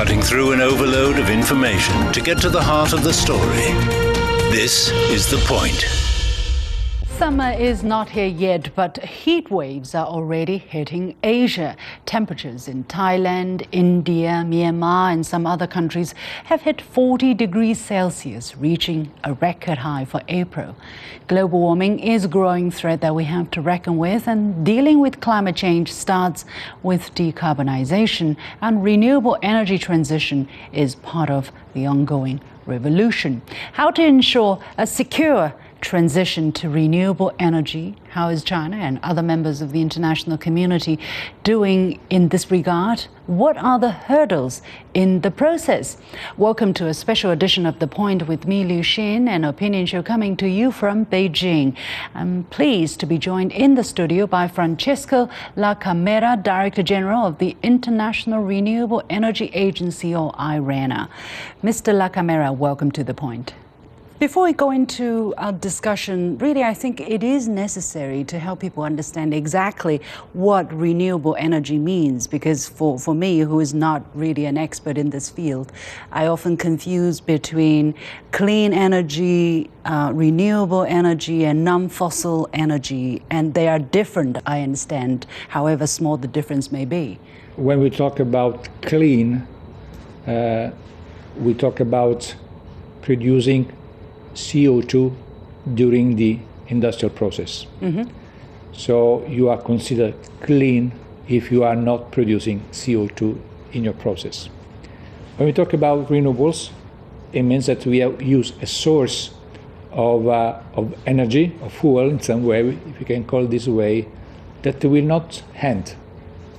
cutting through an overload of information to get to the heart of the story. This is The Point. Summer is not here yet, but heat waves are already hitting Asia. Temperatures in Thailand, India, Myanmar and some other countries have hit 40 degrees Celsius, reaching a record high for April. Global warming is a growing threat that we have to reckon with, and dealing with climate change starts with decarbonization, and renewable energy transition is part of the ongoing revolution. How to ensure a secure transition to renewable energy? How is China and other members of the international community doing in this regard? What are the hurdles in the process? Welcome to a special edition of The Point with me, Liu Xin, an opinion show coming to you from Beijing. I'm pleased to be joined in the studio by Francesco La Camera, Director General of the International Renewable Energy Agency, or IRENA. Mr. La Camera, welcome to The Point. Before we go into our discussion, really, I think it is necessary to help people understand exactly what renewable energy means, because for me, who is not really an expert in this field, I often confuse between clean energy, renewable energy, and non-fossil energy, and they are different, I understand, however small the difference may be. When we talk about clean, we talk about producing CO2 during the industrial process. Mm-hmm. So you are considered clean if you are not producing CO2 in your process. When we talk about renewables, it means that we use a source of energy, of fuel in some way, if you can call it this way, that will not end.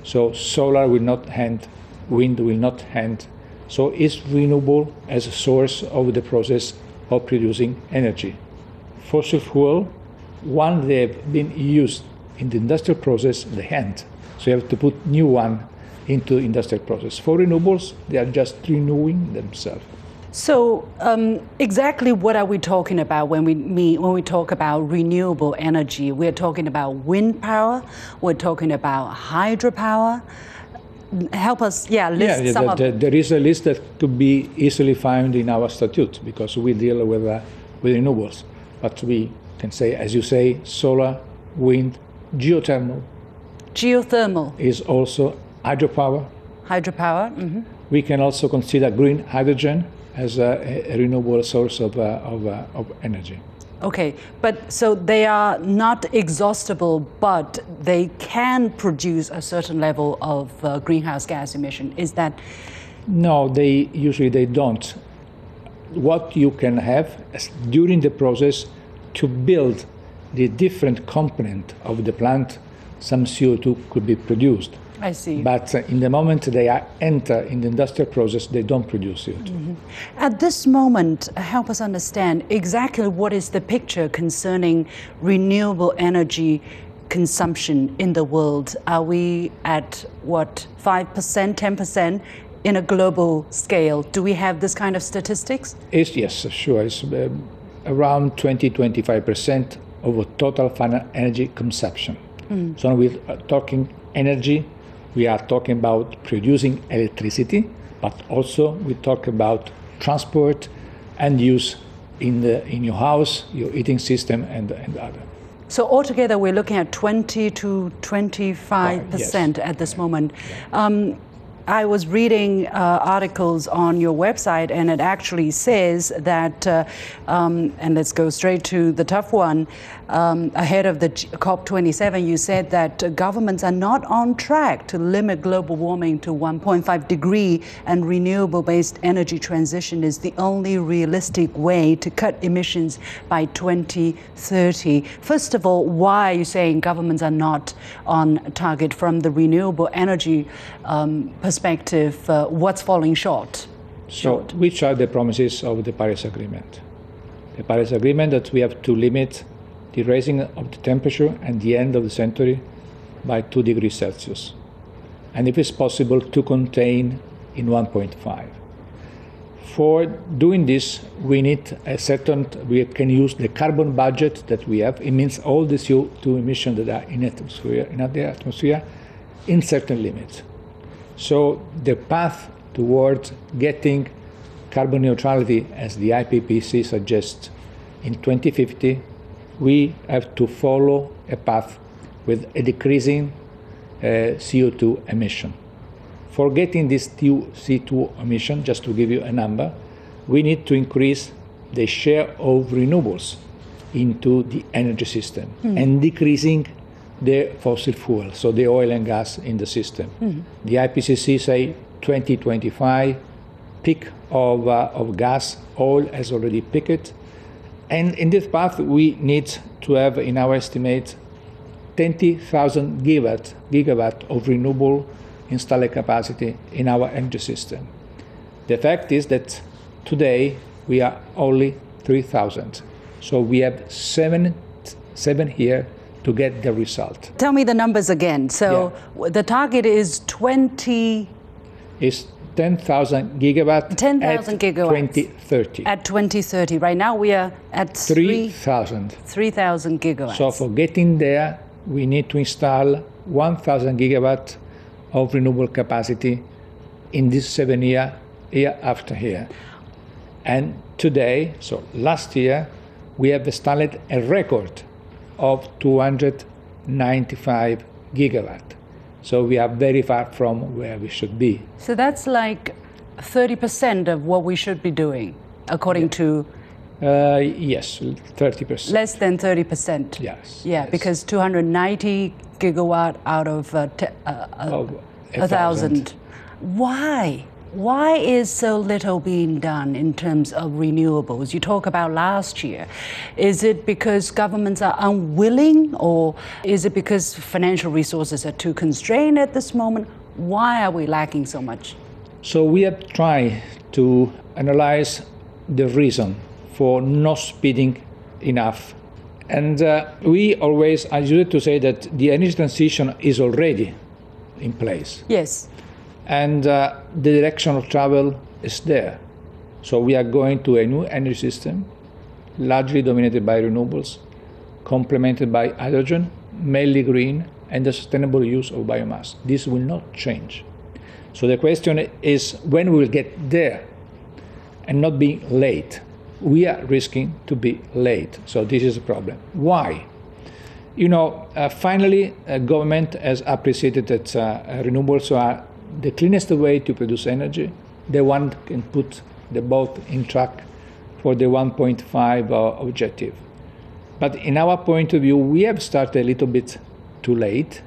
So solar will not end, wind will not end. So it's renewable as a source of the process of producing energy. Fossil fuel, one they have been used in the industrial process, they end. So you have to put new one into industrial process. For renewables, they are just renewing themselves. So exactly what are we talking about when we talk about renewable energy? We're talking about wind power, we're talking about hydropower. Help us, There is a list that could be easily found in our statute, because we deal with renewables. But we can say, as you say, solar, wind, geothermal. Geothermal. Is also hydropower. Hydropower. Mm-hmm. We can also consider green hydrogen as a renewable source of energy. Okay, but so they are not exhaustible, but they can produce a certain level of greenhouse gas emission. Is that? No, they usually don't. What you can have is during the process to build the different component of the plant, some CO2 could be produced. I see. But in the moment they enter in the industrial process, they don't produce it. Mm-hmm. At this moment, help us understand exactly what is the picture concerning renewable energy consumption in the world. Are we at, what, 5%, 10% in a global scale? Do we have this kind of statistics? Yes, sure. It's around 20-25% of a total final energy consumption. Mm. So we're talking energy. We are talking about producing electricity, but also we talk about transport and use in your house, your heating system, and other. So altogether, we're looking at 20 to 25% at this moment. Yeah. I was reading articles on your website, and it actually says that, and let's go straight to the tough one, ahead of the COP27, you said that governments are not on track to limit global warming to 1.5 degree, and renewable-based energy transition is the only realistic way to cut emissions by 2030. First of all, why are you saying governments are not on target from the renewable energy perspective? What's falling short? So which are the promises of the Paris Agreement? The Paris Agreement that we have to limit the raising of the temperature at the end of the century by 2 degrees Celsius, and if it's possible to contain in 1.5. For doing this, we need a certain, we can use the carbon budget that we have. It means all the CO2 emissions that are in the atmosphere in certain limits. So the path towards getting carbon neutrality, as the IPCC suggests, in 2050, we have to follow a path with a decreasing CO2 emission. For getting this CO2 emission, just to give you a number, we need to increase the share of renewables into the energy system and decreasing the fossil fuel, so the oil and gas in the system. The IPCC say 2025 peak of gas, oil has already peaked. And in this path, we need to have, in our estimate, 20,000 gigawatt of renewable installed capacity in our energy system. The fact is that today we are only 3,000. So we have seven here to get the result. Tell me the numbers again. So the target is 20... It's 10,000 gigawatt 2030. At 2030. Right now we are at 3,000. 3,000 gigawatts. So for getting there, we need to install 1,000 gigawatt of renewable capacity in this 7 year, year after year. And today, so last year, we have installed a record of 295 gigawatt. So we are very far from where we should be. So that's like 30% of what we should be doing, according to... yes, 30%. Less than 30%. Yes. Yeah, yes. Because 290 gigawatt out of 1,000. Why? Why is so little being done in terms of renewables? You talk about last year. Is it because governments are unwilling, or is it because financial resources are too constrained at this moment? Why are we lacking so much? So we have tried to analyze the reason for not speeding enough. And we always, I used to say that the energy transition is already in place. Yes. And the direction of travel is there. So we are going to a new energy system, largely dominated by renewables, complemented by hydrogen, mainly green, and the sustainable use of biomass. This will not change. So the question is when we will get there and not be late. We are risking to be late. So this is a problem. Why? You know, finally, government has appreciated that renewables are the cleanest way to produce energy. The one can put the boat in track for the 1.5 objective. But in our point of view, we have started a little bit too late.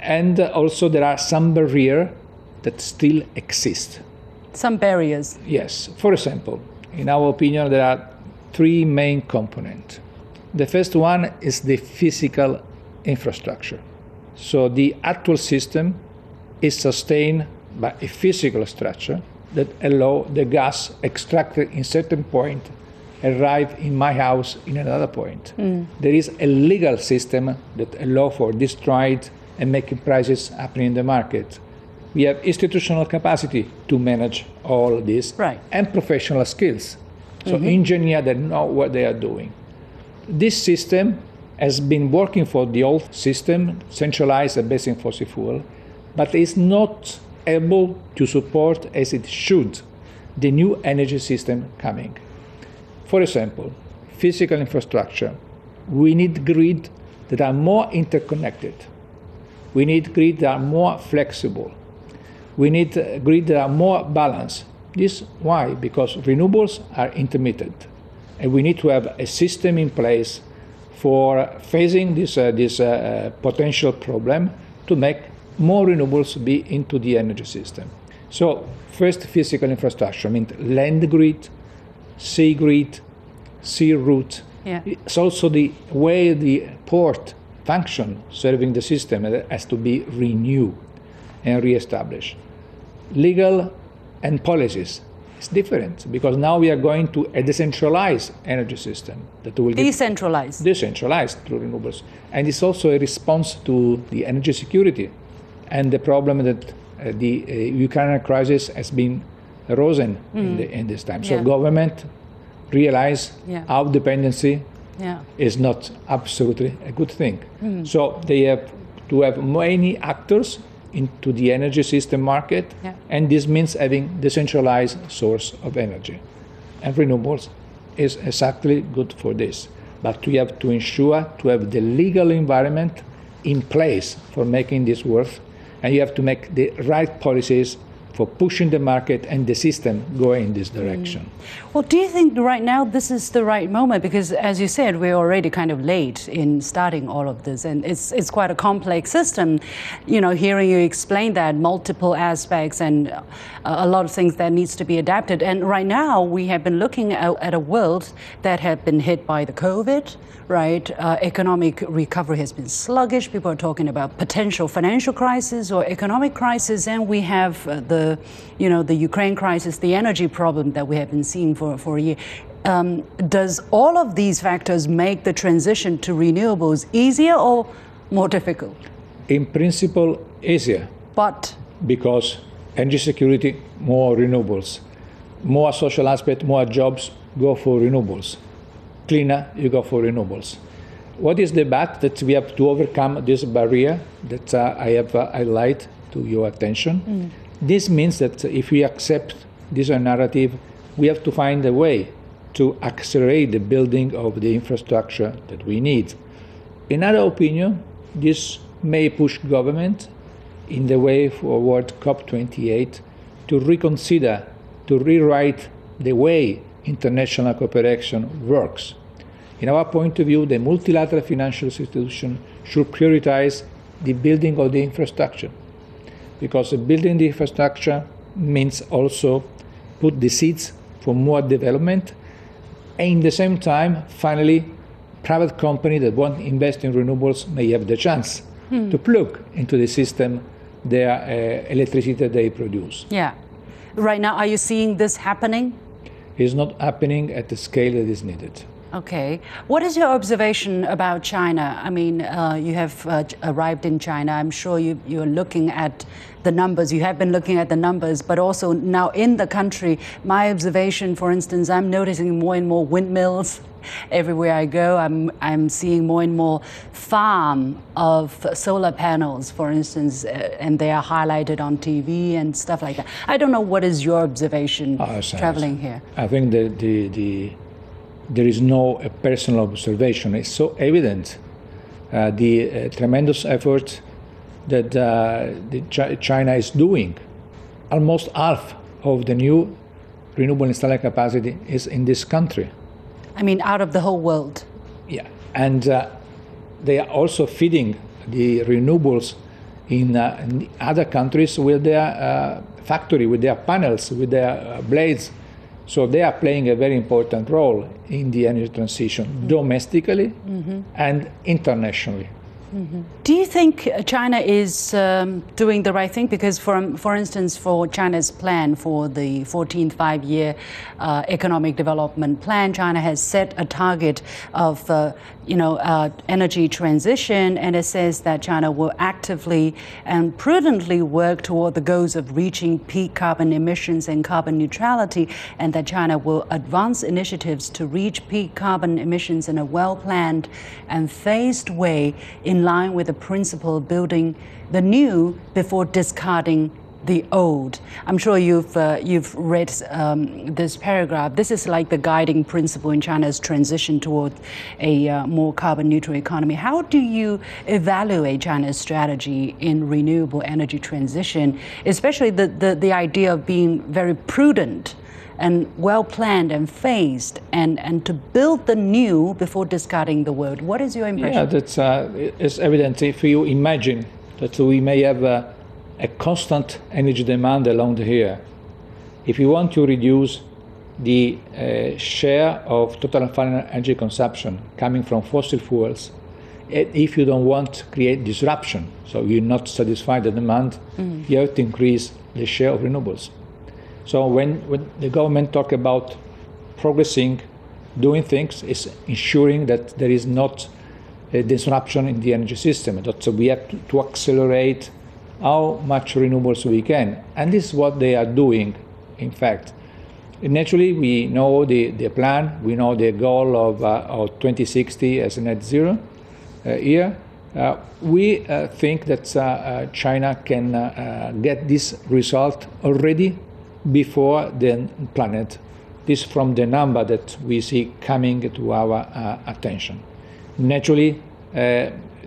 And also there are some barriers that still exist. Some barriers? Yes. For example, in our opinion, there are three main components. The first one is the physical infrastructure. So the actual system is sustained by a physical structure that allows the gas extracted in certain point arrive in my house in another point. There is a legal system that allows for this trade and making prices happen in the market. We have institutional capacity to manage all this and professional skills. So engineers that know what they are doing. This system has been working for the old system, centralized and based in fossil fuel, but is not able to support as it should the new energy system coming. For example, physical infrastructure. We need grids that are more interconnected. We need grids that are more flexible. We need grids that are more balanced. This why? Because renewables are intermittent. And we need to have a system in place for facing this, this potential problem to make more renewables be into the energy system. So first, physical infrastructure, I mean land grid, sea route. Yeah. It's also the way the port function serving the system has to be renewed and reestablished. Legal and policies. It's different because now we are going to a decentralized energy system that will decentralized. Decentralized through renewables. And it's also a response to the energy security and the problem that the Ukrainian crisis has been arisen in this time. So government realized our dependency is not absolutely a good thing. So they have to have many actors into the energy system market, and this means having decentralized source of energy. And renewables is exactly good for this. But we have to ensure to have the legal environment in place for making this work, and you have to make the right policies for pushing the market and the system going in this direction. Well, do you think right now this is the right moment? Because as you said, we're already kind of late in starting all of this, and it's quite a complex system. You know, hearing you explain that, multiple aspects and a lot of things that needs to be adapted. And right now we have been looking at a world that had been hit by the COVID, right? Economic recovery has been sluggish. People are talking about potential financial crisis or economic crisis, and we have the Ukraine crisis, the energy problem that we have been seeing for a year. Does all of these factors make the transition to renewables easier or more difficult? In principle, easier. But? Because energy security, more renewables. More social aspect, more jobs, go for renewables. Cleaner, you go for renewables. What is the bat that we have to overcome this barrier that I have highlighted to your attention? This means that if we accept this narrative, we have to find a way to accelerate the building of the infrastructure that we need. In our opinion, this may push government in the way forward COP28 to reconsider, to rewrite the way international cooperation works. In our point of view, the multilateral financial institution should prioritize the building of the infrastructure, because building the infrastructure means also put the seeds for more development, and in the same time, finally, private companies that want to invest in renewables may have the chance to plug into the system their electricity they produce. Yeah. Right now, are you seeing this happening? It's not happening at the scale that is needed. Okay. What is your observation about China? I mean, you have arrived in China. I'm sure you're looking at the numbers. You have been looking at the numbers, but also now in the country, my observation, for instance, I'm noticing more and more windmills everywhere I go. I'm seeing more and more farm of solar panels, for instance, and they are highlighted on TV and stuff like that. I don't know what is your observation traveling here. I think there is no personal observation. It's so evident, the tremendous effort that China is doing. Almost half of the new renewable installed capacity is in this country. I mean, out of the whole world. Yeah, and they are also feeding the renewables in other countries with their factory, with their panels, with their blades. So they are playing a very important role in the energy transition, domestically and internationally. Do you think China is doing the right thing? Because for instance, for China's plan for the 14th five-year economic development plan, China has set a target of energy transition, and it says that China will actively and prudently work toward the goals of reaching peak carbon emissions and carbon neutrality, and that China will advance initiatives to reach peak carbon emissions in a well-planned and phased way in line with the principle of building the new before discarding the old. I'm sure you've read this paragraph. This is like the guiding principle in China's transition toward a more carbon neutral economy. How do you evaluate China's strategy in renewable energy transition, especially the idea of being very prudent and well-planned and phased, and to build the new before discarding the old? What is your impression? Yeah, that's it's evident. If you imagine that we may have a constant energy demand along the year, if you want to reduce the share of total final energy consumption coming from fossil fuels, if you don't want to create disruption, so you not satisfy the demand, you have to increase the share of renewables. So when the government talk about progressing, doing things, is ensuring that there is not a disruption in the energy system. So we have to accelerate how much renewables we can. And this is what they are doing, in fact. Naturally, we know the plan, we know the goal of 2060 as a net zero year. We think that China can get this result already before the planet. This from the number that we see coming to our attention. Naturally,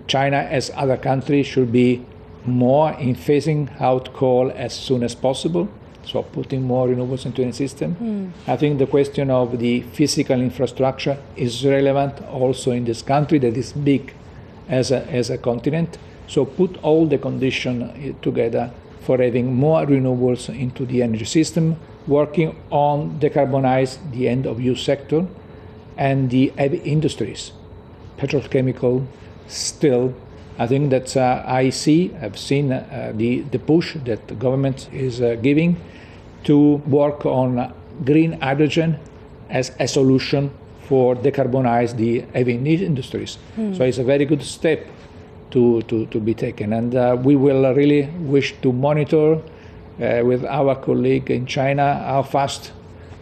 China, as other countries, should be more in phasing out coal as soon as possible, so putting more renewables into the system. I think the question of the physical infrastructure is relevant also in this country that is big as a continent. So put all the conditions together for having more renewables into the energy system, working on decarbonize the end-of-use sector and the heavy industries, petrochemical, steel. I think that I've seen the push that the government is giving to work on green hydrogen as a solution for decarbonize the heavy industries. So it's a very good step to be taken. And we will really wish to monitor with our colleague in China how fast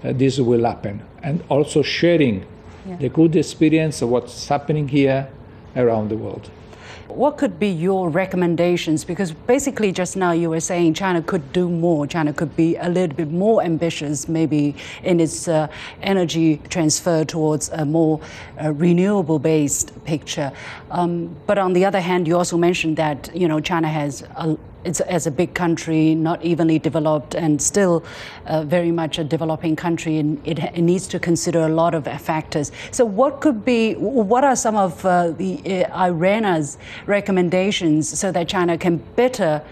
this will happen. And also sharing the good experience of what's happening here around the world. What could be your recommendations? Because basically just now you were saying China could do more. China could be a little bit more ambitious, maybe in its energy transfer towards a more renewable-based picture. But on the other hand, you also mentioned that China has it's as a big country, not evenly developed, and still very much a developing country, and it needs to consider a lot of factors. So what are some of the IRENA's recommendations so that China can better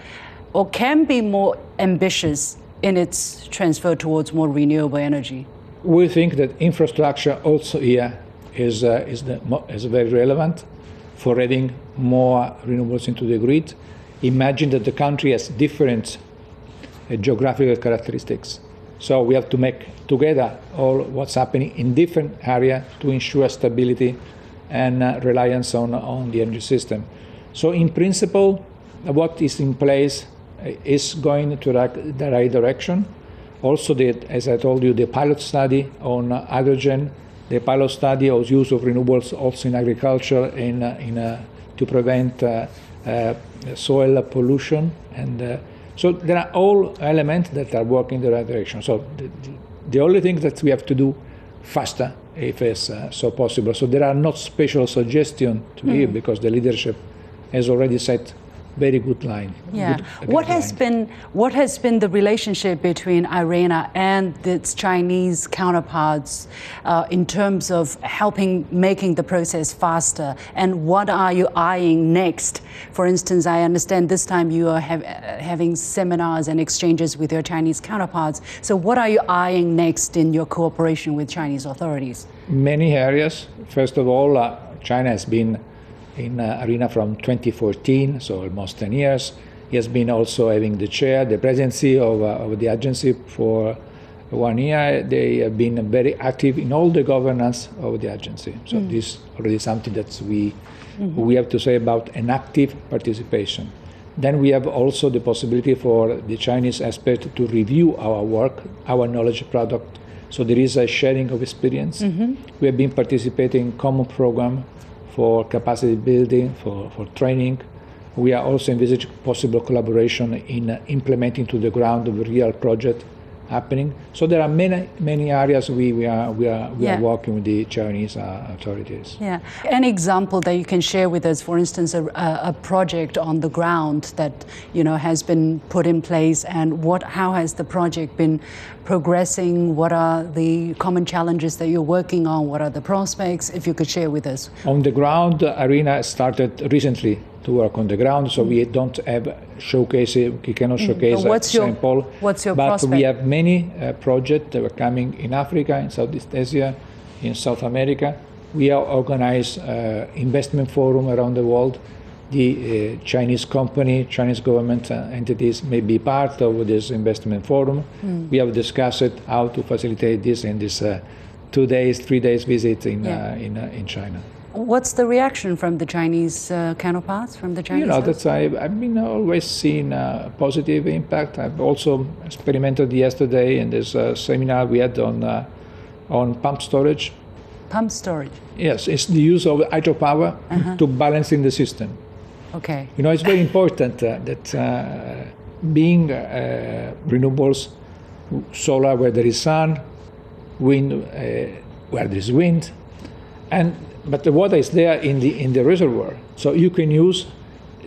or can be more ambitious in its transfer towards more renewable energy? We think that infrastructure also here is very relevant for adding more renewables into the grid. Imagine that the country has different geographical characteristics. So we have to make together all what's happening in different areas to ensure stability and reliance on the energy system. So in principle, what is in place is going to the right direction. Also, as I told you, the pilot study on hydrogen, the pilot study of use of renewables also in agriculture to prevent soil pollution, and so there are all elements that are working in the right direction. So the only thing that we have to do faster, if it's so possible. So there are not special suggestions to give because the leadership has already set very good line. Yeah. What has been the relationship between IRENA and its Chinese counterparts in terms of helping making the process faster? And what are you eyeing next? For instance, I understand this time you are having seminars and exchanges with your Chinese counterparts. So what are you eyeing next in your cooperation with Chinese authorities? Many areas. First of all, China has been in IRENA from 2014, so almost 10 years. He has been also having the presidency of the agency for 1 year. They have been very active in all the governance of the agency. So this is already something that we have to say about an active participation. Then we have also the possibility for the Chinese expert to review our work, our knowledge product. So there is a sharing of experience. We have been participating in common program for capacity building, for training. We are also envisaging possible collaboration in implementing to the ground of real project happening. So there are many areas we are working with the Chinese authorities. Yeah, an example that you can share with us, for instance, a project on the ground that has been put in place, and how has the project been progressing? What are the common challenges that you're working on? What are the prospects? If you could share with us. On the ground, IRENA started recently to work on the ground, so we don't have showcases, we cannot showcase a sample. What's your prospect? But we have many projects that were coming in Africa, in Southeast Asia, in South America. We have organized investment forum around the world. The Chinese company, Chinese government entities may be part of this investment forum. We have discussed how to facilitate this in this 3 days visit in China. What's the reaction from the Chinese counterparts, from the Chinese? I've always seen a positive impact. I've also experimented yesterday in this seminar we had on pump storage. Pump storage? Yes, it's the use of hydropower to balance in the system. Okay. You know, it's very important that being renewables, solar where there is sun, wind where there is wind, but the water is there in the reservoir, so you can use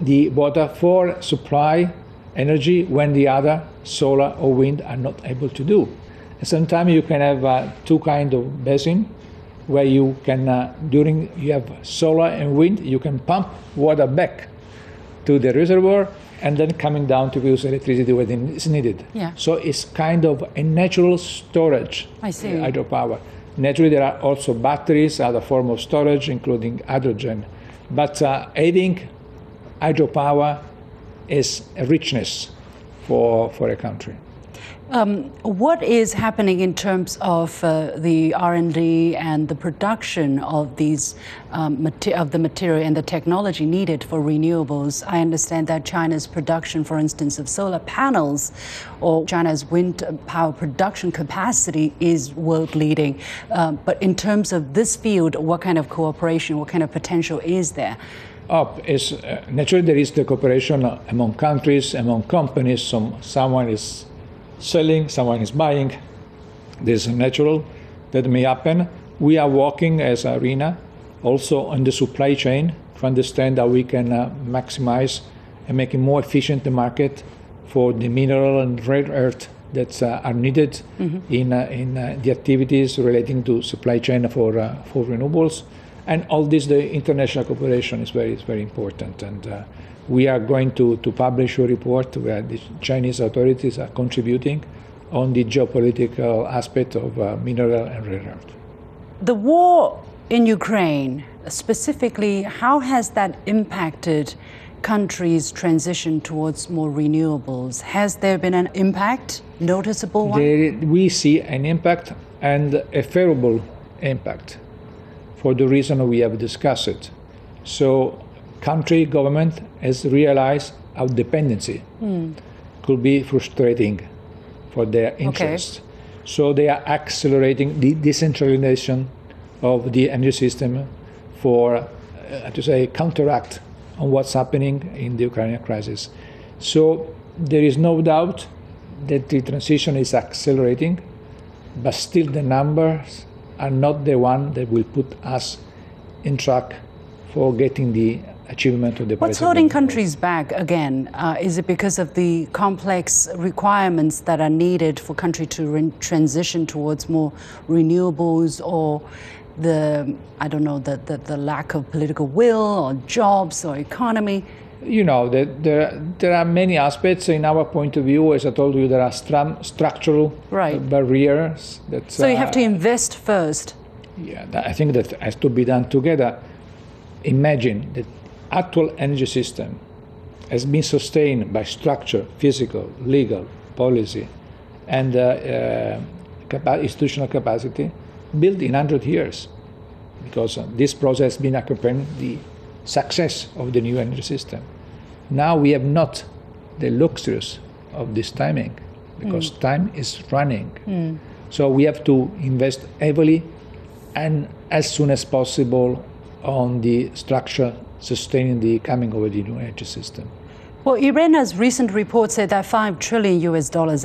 the water for supply energy when the other solar or wind are not able to do. And sometimes you can have two kind of basin where you can you have solar and wind, you can pump water back to the reservoir and then coming down to produce electricity when it's needed. Yeah. So it's kind of a natural storage. I see. Hydropower. Naturally, there are also batteries, other form of storage, including hydrogen. But adding hydropower is a richness for a country. What is happening in terms of the R&D and the production of these the material and the technology needed for renewables? I understand that China's production, for instance, of solar panels or China's wind power production capacity is world leading. But in terms of this field, what kind of cooperation, what kind of potential is there? Naturally, there is the cooperation among countries, among companies. Someone is selling, someone is buying. This is natural, that may happen. We are working as IRENA also on the supply chain to understand how we can maximize and make it more efficient the market for the mineral and rare earth that are needed in the activities relating to supply chain for renewables. And all this, the international cooperation is very important. And we are going to publish a report where the Chinese authorities are contributing on the geopolitical aspect of mineral and rare earth. The war in Ukraine, specifically, how has that impacted countries' transition towards more renewables? Has there been an impact, noticeable one? We see an impact, and a favorable impact, for the reason we have discussed it. So country, government has realized how dependency could be frustrating for their interests. Okay. So they are accelerating the decentralization of the energy system for, counteract on what's happening in the Ukrainian crisis. So there is no doubt that the transition is accelerating, but still the numbers are not the one that will put us in track for getting the achievement of the Paris Agreement. What's holding countries back again? Is it because of the complex requirements that are needed for country to transition towards more renewables, or the lack of political will, or jobs, or economy? You know, there are many aspects. In our point of view, as I told you, there are structural barriers. So you have to invest first. Yeah, I think that has to be done together. Imagine that actual energy system has been sustained by structure, physical, legal, policy, and institutional capacity built in 100 years, because this process has been accompanying the success of the new energy system. Now we have not the luxuries of this timing, because time is running. So we have to invest heavily and as soon as possible on the structure sustaining the coming of the new energy system. Well, IRENA's recent report said that $5 trillion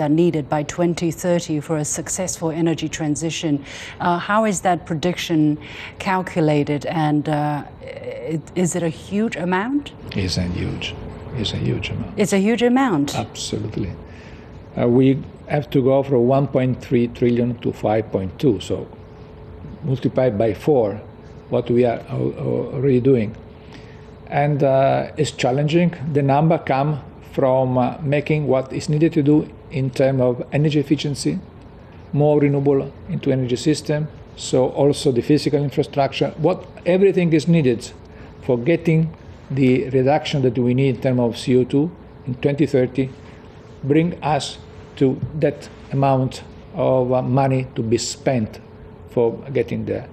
are needed by 2030 for a successful energy transition. How is that prediction calculated, and is it a huge amount? It's a huge amount. It's a huge amount. Absolutely. We have to go from 1.3 trillion to 5.2, so multiplied by 4 what we are already doing. And it's challenging. The number comes from making what is needed to do in terms of energy efficiency, more renewable into energy system, so also the physical infrastructure, everything is needed for getting the reduction that we need in terms of CO2 in 2030, bring us to that amount of money to be spent for getting there.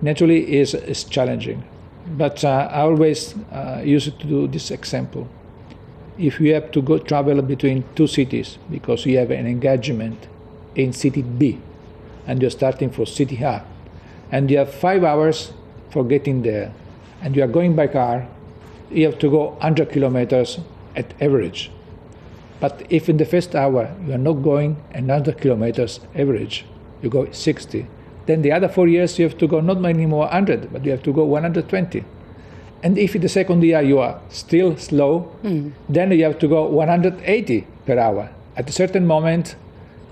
Naturally, it's challenging. But I always use it to do this example. If you have to go travel between two cities because you have an engagement in city B and you're starting for city A, and you have 5 hours for getting there, and you are going by car, you have to go 100 kilometers at average. But if in the first hour you are not going 100 kilometers average, you go 60, then the other 4 years you have to go not many more 100, but you have to go 120. And if in the second year you are still slow, then you have to go 180 per hour. At a certain moment,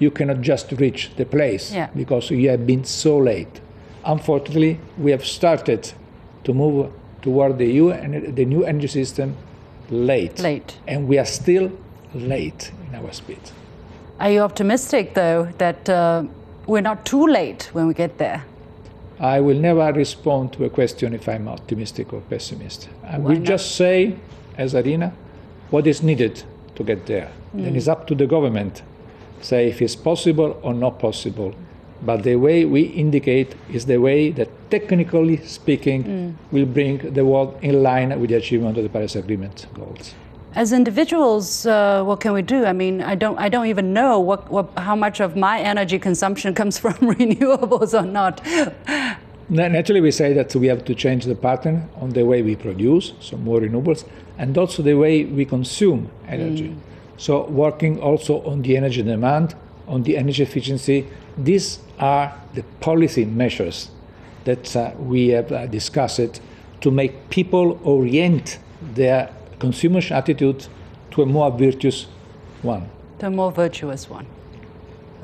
you cannot just reach the place because you have been so late. Unfortunately, we have started to move toward the EU and the new energy system late. And we are still late in our speed. Are you optimistic, though, that we're not too late when we get there? I will never respond to a question if I'm optimistic or pessimist. I will just say, as IRENA, what is needed to get there. Then it's up to the government say if it's possible or not possible. But the way we indicate is the way that, technically speaking, will bring the world in line with the achievement of the Paris Agreement goals. As individuals, what can we do? I mean, I don't even know how much of my energy consumption comes from renewables or not. Naturally, we say that we have to change the pattern on the way we produce, so more renewables, and also the way we consume energy. So working also on the energy demand, on the energy efficiency, these are the policy measures that we have discussed to make people orient their consumer's attitude to a more virtuous one. To a more virtuous one.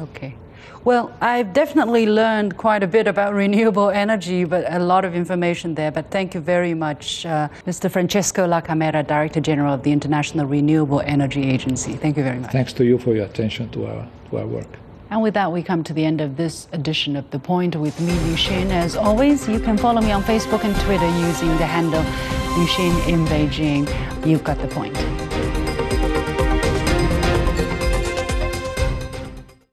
Okay. Well, I've definitely learned quite a bit about renewable energy, but a lot of information there. But thank you very much, Mr. Francesco La Camera, Director General of the International Renewable Energy Agency. Thank you very much. Thanks to you for your attention to our work. And with that, we come to the end of this edition of The Point with me, Liu Xin. As always, you can follow me on Facebook and Twitter using the handle Liu Xin in Beijing. You've got The Point.